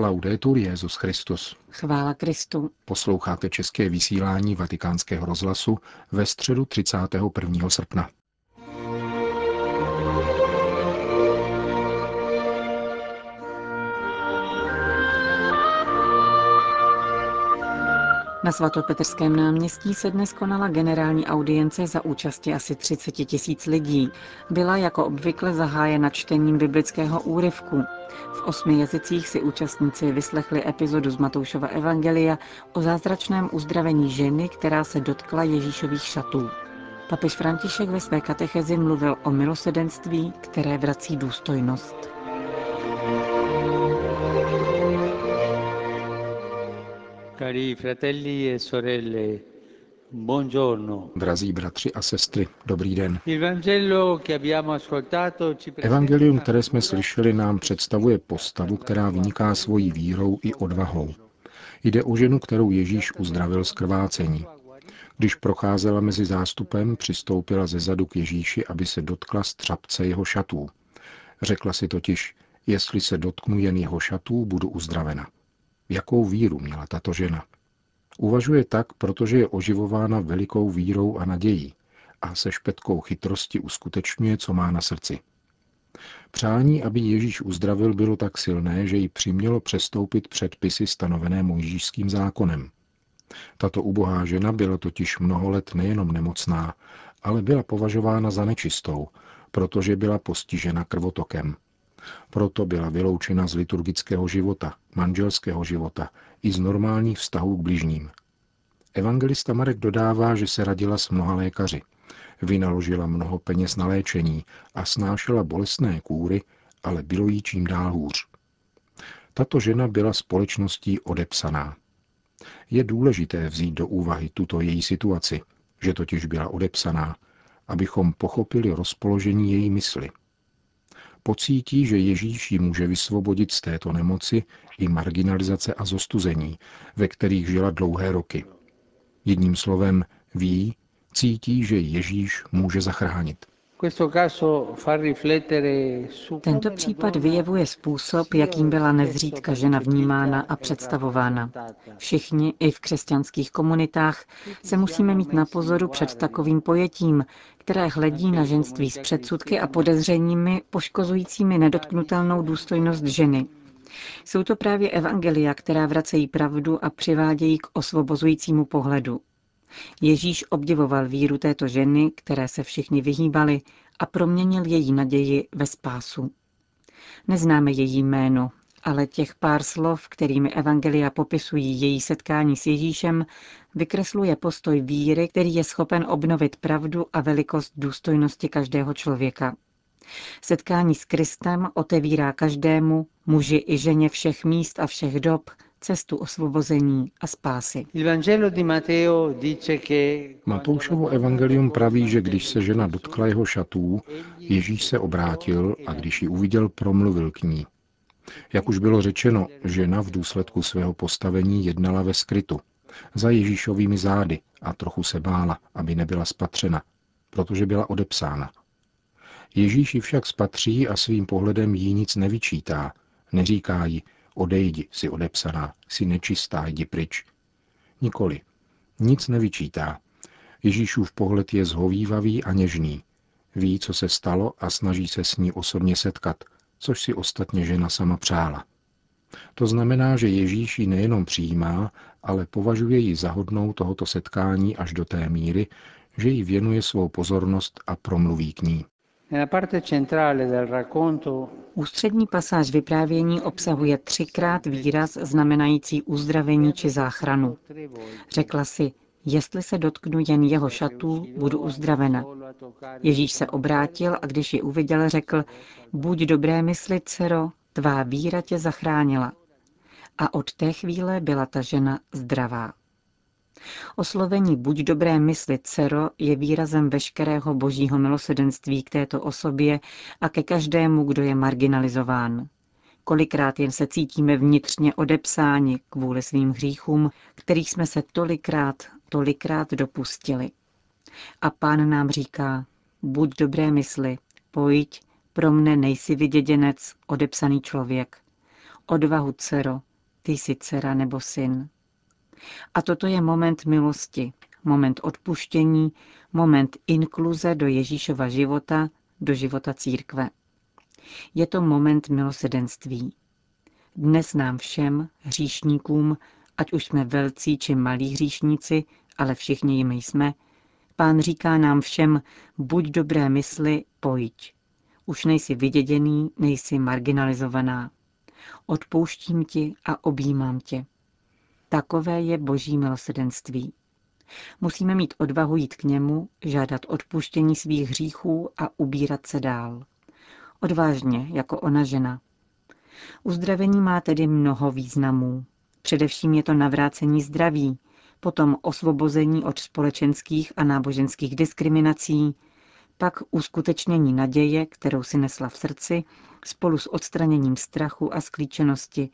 Laudetur Jesus Christus. Chvála Kristu. Posloucháte české vysílání Vatikánského rozhlasu ve středu 31. srpna. Na svatopetrském náměstí se dnes konala generální audience za účasti asi 30 000 lidí. Byla jako obvykle zahájena čtením biblického úryvku. V 8 jazycích si účastníci vyslechli epizodu z Matoušova evangelia o zázračném uzdravení ženy, která se dotkla Ježíšových šatů. Papež František ve své katechezi mluvil o milosrdenství, které vrací důstojnost. Cari fratelli e sorelle, buongiorno. Drazí bratři a sestry, dobrý den. Evangelium, které jsme slyšeli, nám představuje postavu, která vyniká svojí vírou i odvahou. Jde o ženu, kterou Ježíš uzdravil z krvácení. Když procházela mezi zástupem, přistoupila ze zadu k Ježíši, aby se dotkla střapce jeho šatů. Řekla si totiž, jestli se dotknu jen jeho šatů, budu uzdravena. Jakou víru měla tato žena? Uvažuje tak, protože je oživována velikou vírou a nadějí a se špetkou chytrosti uskutečňuje, co má na srdci. Přání, aby Ježíš uzdravil, bylo tak silné, že ji přimělo přestoupit předpisy stanovené Mojžíšským zákonem. Tato ubohá žena byla totiž mnoho let nejenom nemocná, ale byla považována za nečistou, protože byla postižena krvotokem. Proto byla vyloučena z liturgického života, manželského života i z normálních vztahů k bližním. Evangelista Marek dodává, že se radila s mnoha lékaři, vynaložila mnoho peněz na léčení a snášela bolestné kůry, ale bylo jí čím dál hůř. Tato žena byla společností odepsaná. Je důležité vzít do úvahy tuto její situaci, že totiž byla odepsaná, abychom pochopili rozpoložení její mysli. Pocítí, že Ježíš ji může vysvobodit z této nemoci i marginalizace a zostuzení, ve kterých žila dlouhé roky. Jedním slovem ví, cítí, že Ježíš může zachránit. Tento případ vyjevuje způsob, jakým byla nezřídka žena vnímána a představována. Všichni, i v křesťanských komunitách, se musíme mít na pozoru před takovým pojetím, které hledí na ženství s předsudky a podezřeními poškozujícími nedotknutelnou důstojnost ženy. Jsou to právě evangelia, která vracejí pravdu a přivádějí k osvobozujícímu pohledu. Ježíš obdivoval víru této ženy, které se všichni vyhýbali, a proměnil její naději ve spásu. Neznáme její jméno, ale těch pár slov, kterými evangelia popisují její setkání s Ježíšem, vykresluje postoj víry, který je schopen obnovit pravdu a velikost důstojnosti každého člověka. Setkání s Kristem otevírá každému, muži i ženě všech míst a všech dob, cestu osvobození a spásy. Matoušovo evangelium praví, že když se žena dotkla jeho šatů, Ježíš se obrátil a když ji uviděl, promluvil k ní. Jak už bylo řečeno, žena v důsledku svého postavení jednala ve skrytu, za Ježíšovými zády a trochu se bála, aby nebyla spatřena, protože byla odepsána. Ježíš ji však spatří a svým pohledem jí nic nevyčítá, neříká jí, odejdi, jsi odepsaná, jsi nečistá, jdi pryč. Nikoli. Nic nevyčítá. Ježíšův pohled je zhovívavý a něžný. Ví, co se stalo a snaží se s ní osobně setkat, což si ostatně žena sama přála. To znamená, že Ježíš ji nejenom přijímá, ale považuje ji za hodnou tohoto setkání až do té míry, že jí věnuje svou pozornost a promluví k ní. Ústřední pasáž vyprávění obsahuje 3krát výraz znamenající uzdravení či záchranu. Řekla si, jestli se dotknu jen jeho šatů, budu uzdravena. Ježíš se obrátil a když ji uviděl, řekl, buď dobré mysli, dcero, tvá víra tě zachránila. A od té chvíle byla ta žena zdravá. Oslovení buď dobré mysli, dcero, je výrazem veškerého božího milosrdenství k této osobě a ke každému, kdo je marginalizován. Kolikrát jen se cítíme vnitřně odepsáni kvůli svým hříchům, kterých jsme se tolikrát dopustili. A Pán nám říká, buď dobré mysli, pojď, pro mne nejsi vyděděnec, odepsaný člověk. Odvahu, dcero, ty jsi dcera nebo syn. A toto je moment milosti, moment odpuštění, moment inkluze do Ježíšova života, do života církve. Je to moment milosrdenství. Dnes nám všem, hříšníkům, ať už jsme velcí či malí hříšníci, ale všichni jimi jsme, Pán říká nám všem, buď dobré mysli, pojď. Už nejsi vyděděný, nejsi marginalizovaná. Odpouštím ti a objímám tě. Takové je Boží milosrdenství. Musíme mít odvahu jít k němu, žádat odpuštění svých hříchů a ubírat se dál. Odvážně, jako ona žena. Uzdravení má tedy mnoho významů. Především je to navrácení zdraví, potom osvobození od společenských a náboženských diskriminací, pak uskutečnění naděje, kterou si nesla v srdci, spolu s odstraněním strachu a sklíčenosti.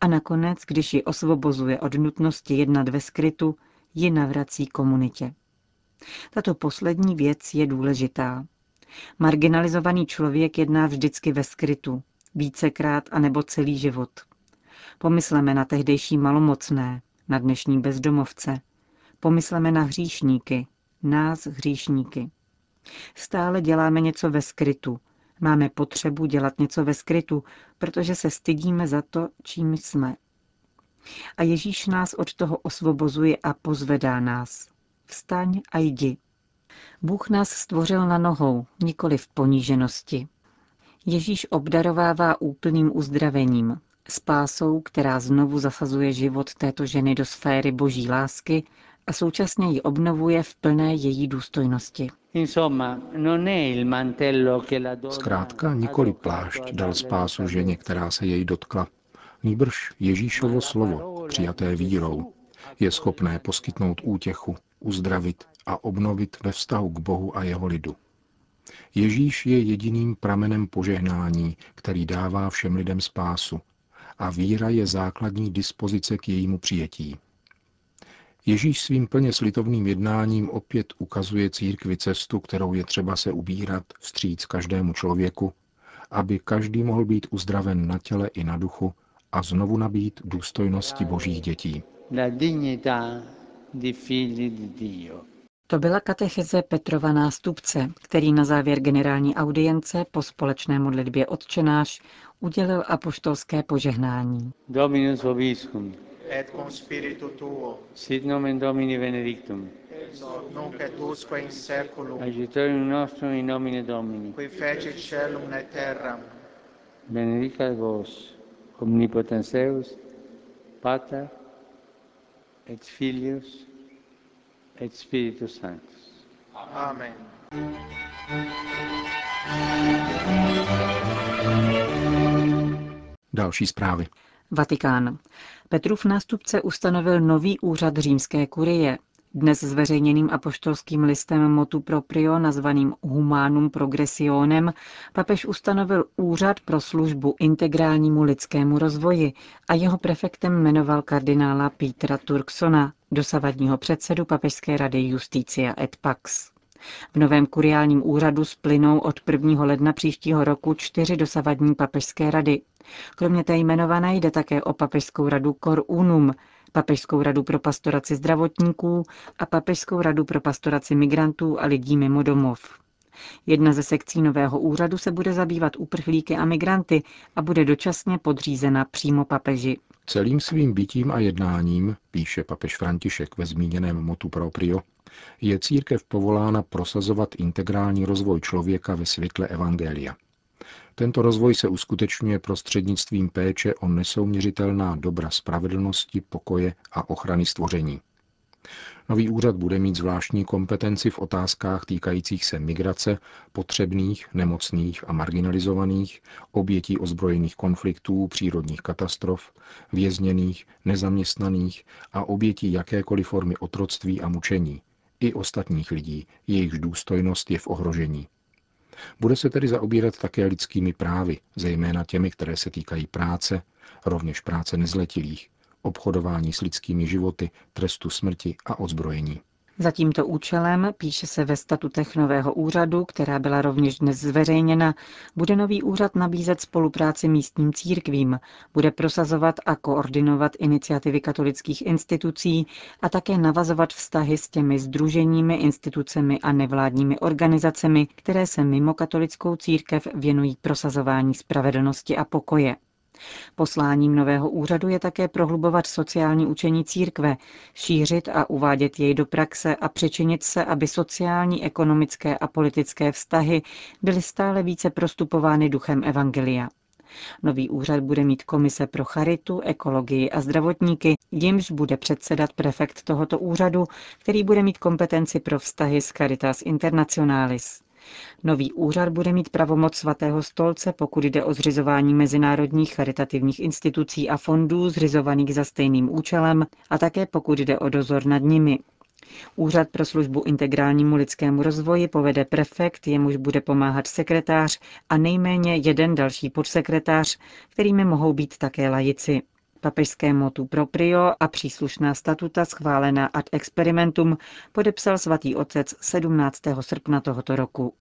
A nakonec, když ji osvobozuje od nutnosti jednat ve skrytu, ji navrací komunitě. Tato poslední věc je důležitá. Marginalizovaný člověk jedná vždycky ve skrytu, vícekrát anebo celý život. Pomysleme na tehdejší malomocné, na dnešní bezdomovce. Pomysleme na hříšníky, nás hříšníky. Stále děláme něco ve skrytu. Máme potřebu dělat něco ve skrytu, protože se stydíme za to, čím jsme. A Ježíš nás od toho osvobozuje a pozvedá nás. Vstaň a jdi. Bůh nás stvořil na nohou, nikoli v poníženosti. Ježíš obdarovává úplným uzdravením, spásou, která znovu zasazuje život této ženy do sféry Boží lásky a současně ji obnovuje v plné její důstojnosti. Zkrátka, nikoli plášť dal spásu ženě, která se jej dotkla. Nýbrž Ježíšovo slovo, přijaté vírou, je schopné poskytnout útěchu, uzdravit a obnovit ve vztahu k Bohu a jeho lidu. Ježíš je jediným pramenem požehnání, který dává všem lidem spásu, a víra je základní dispozice k jejímu přijetí. Ježíš svým plně slitovným jednáním opět ukazuje církvi cestu, kterou je třeba se ubírat vstříc každému člověku, aby každý mohl být uzdraven na těle i na duchu a znovu nabýt důstojnosti Božích dětí. To byla katecheze Petrova nástupce, který na závěr generální audience po společné modlitbě Otčenáš udělil apoštolské požehnání. Dominus vobiscum. Et cum spiritu tuo. Sit nomen Domini benedictum. Nunc et usque in seculum. Agitorium nostrum in nomine Domini. Qui fecit caelum et terram. Benedicat vos, omnipotens Deus, Pater et Filius et Spiritus Sanctus. Amen. Další zprávy. Vatikán. Petrův nástupce ustanovil nový úřad římské kurie, dnes zveřejněným apoštolským listem motu proprio nazvaným Humanum Progressionem papež ustanovil úřad pro službu integrálnímu lidskému rozvoji a jeho prefektem jmenoval kardinála Pítra Turksona, dosavadního předsedu papežské rady Justicia et Pax. V novém kuriálním úřadu splynou od 1. ledna příštího roku 4 dosavadní papežské rady. Kromě té jmenované jde také o papežskou radu Cor Unum, papežskou radu pro pastoraci zdravotníků a papežskou radu pro pastoraci migrantů a lidí mimo domov. Jedna ze sekcí nového úřadu se bude zabývat uprchlíky a migranty a bude dočasně podřízena přímo papeži. Celým svým bytím a jednáním, píše papež František ve zmíněném motu proprio, je církev povolána prosazovat integrální rozvoj člověka ve světle evangelia. Tento rozvoj se uskutečňuje prostřednictvím péče o nesouměřitelná dobra spravedlnosti, pokoje a ochrany stvoření. Nový úřad bude mít zvláštní kompetenci v otázkách týkajících se migrace, potřebných, nemocných a marginalizovaných, obětí ozbrojených konfliktů, přírodních katastrof, vězněných, nezaměstnaných a obětí jakékoliv formy otroctví a mučení, i ostatních lidí, jejichž důstojnost je v ohrožení. Bude se tedy zaobírat také lidskými právy, zejména těmi, které se týkají práce, rovněž práce nezletilých, obchodování s lidskými životy, trestu smrti a odzbrojení. Za tímto účelem, píše se ve statutech nového úřadu, která byla rovněž dnes zveřejněna, bude nový úřad nabízet spolupráci místním církvím, bude prosazovat a koordinovat iniciativy katolických institucí a také navazovat vztahy s těmi sdruženími, institucemi a nevládními organizacemi, které se mimo katolickou církev věnují prosazování spravedlnosti a pokoje. Posláním nového úřadu je také prohlubovat sociální učení církve, šířit a uvádět jej do praxe a přičinit se, aby sociální, ekonomické a politické vztahy byly stále více prostupovány duchem evangelia. Nový úřad bude mít komise pro charitu, ekologii a zdravotníky, jimž bude předsedat prefekt tohoto úřadu, který bude mít kompetenci pro vztahy s Caritas Internationalis. Nový úřad bude mít pravomoc Svatého stolce, pokud jde o zřizování mezinárodních charitativních institucí a fondů zřizovaných za stejným účelem a také pokud jde o dozor nad nimi. Úřad pro službu integrálnímu lidskému rozvoji povede prefekt, jemuž bude pomáhat sekretář a nejméně jeden další podsekretář, kterými mohou být také laici. Papežské motu proprio a příslušná statuta schválená ad experimentum podepsal svatý otec 17. srpna tohoto roku.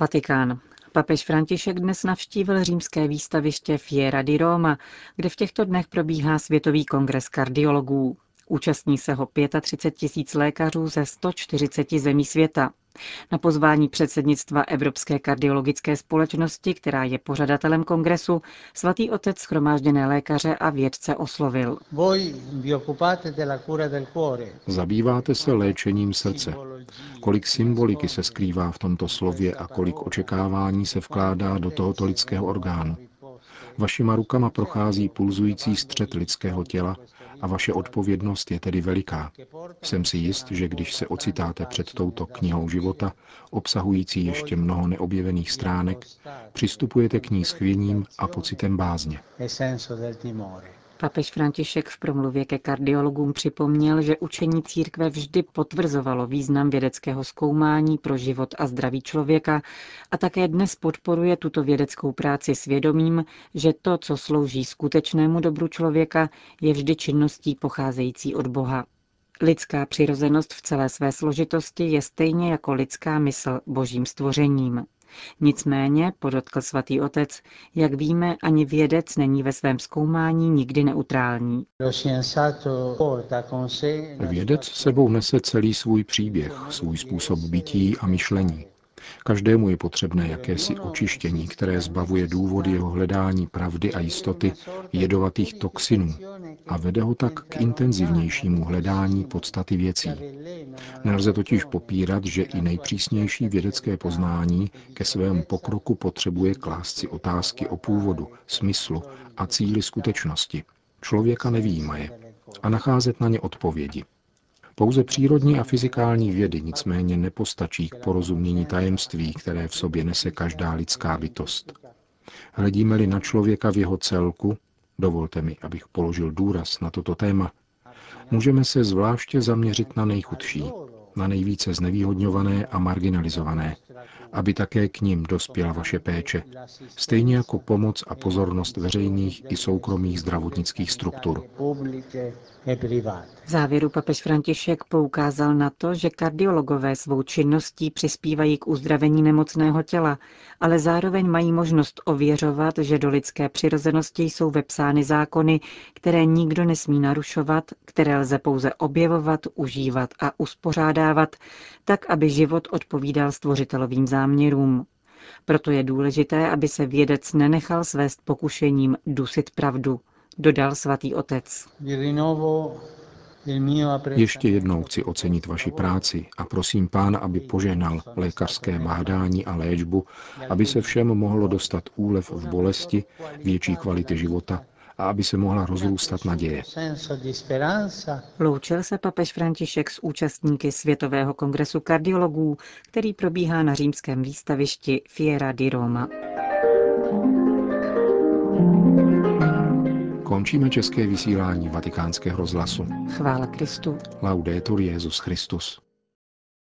Vatikán. Papež František dnes navštívil římské výstaviště Fiera di Roma, kde v těchto dnech probíhá Světový kongres kardiologů. Účastní se ho 35 000 lékařů ze 140 zemí světa. Na pozvání předsednictva Evropské kardiologické společnosti, která je pořadatelem kongresu, svatý otec shromážděné lékaře a vědce oslovil. Zabýváte se léčením srdce. Kolik symboliky se skrývá v tomto slově a kolik očekávání se vkládá do tohoto lidského orgánu. Vašima rukama prochází pulzující střed lidského těla a vaše odpovědnost je tedy veliká. Jsem si jist, že když se ocitáte před touto knihou života, obsahující ještě mnoho neobjevených stránek, přistupujete k ní s chvěním a pocitem bázně. Papež František v promluvě ke kardiologům připomněl, že učení církve vždy potvrzovalo význam vědeckého zkoumání pro život a zdraví člověka a také dnes podporuje tuto vědeckou práci s vědomím, že to, co slouží skutečnému dobru člověka, je vždy činností pocházející od Boha. Lidská přirozenost v celé své složitosti je stejně jako lidská mysl božím stvořením. Nicméně, podotkl svatý otec, jak víme, ani vědec není ve svém zkoumání nikdy neutrální. Vědec sebou nese celý svůj příběh, svůj způsob bytí a myšlení. Každému je potřebné jakési očištění, které zbavuje důvody jeho hledání pravdy a jistoty jedovatých toxinů a vede ho tak k intenzivnějšímu hledání podstaty věcí. Nelze totiž popírat, že i nejpřísnější vědecké poznání ke svému pokroku potřebuje klást si otázky o původu, smyslu a cíli skutečnosti. Člověka nevyjímaje a nacházet na ně odpovědi. Pouze přírodní a fyzikální vědy nicméně nepostačí k porozumění tajemství, které v sobě nese každá lidská bytost. Hledíme-li na člověka v jeho celku, dovolte mi, abych položil důraz na toto téma, můžeme se zvláště zaměřit na nejchudší, na nejvíce znevýhodňované a marginalizované, aby také k nim dospěla vaše péče, stejně jako pomoc a pozornost veřejných i soukromých zdravotnických struktur. V závěru papež František poukázal na to, že kardiologové svou činností přispívají k uzdravení nemocného těla, ale zároveň mají možnost ověřovat, že do lidské přirozenosti jsou vepsány zákony, které nikdo nesmí narušovat, které lze pouze objevovat, užívat a uspořádávat, tak aby život odpovídal stvořitelovým záměrům. Proto je důležité, aby se vědec nenechal svést pokušením dusit pravdu, dodal svatý otec. Ještě jednou chci ocenit vaši práci a prosím Pána, aby požehnal lékařské bádání a léčbu, aby se všem mohlo dostat úlev v bolesti, větší kvality života a aby se mohla rozrůstat naděje. Loučil se papež František s účastníky Světového kongresu kardiologů, který probíhá na římském výstavišti Fiera di Roma. Končíme české vysílání Vatikánského rozhlasu. Chvála Kristu. Laudetur Jesus Christus.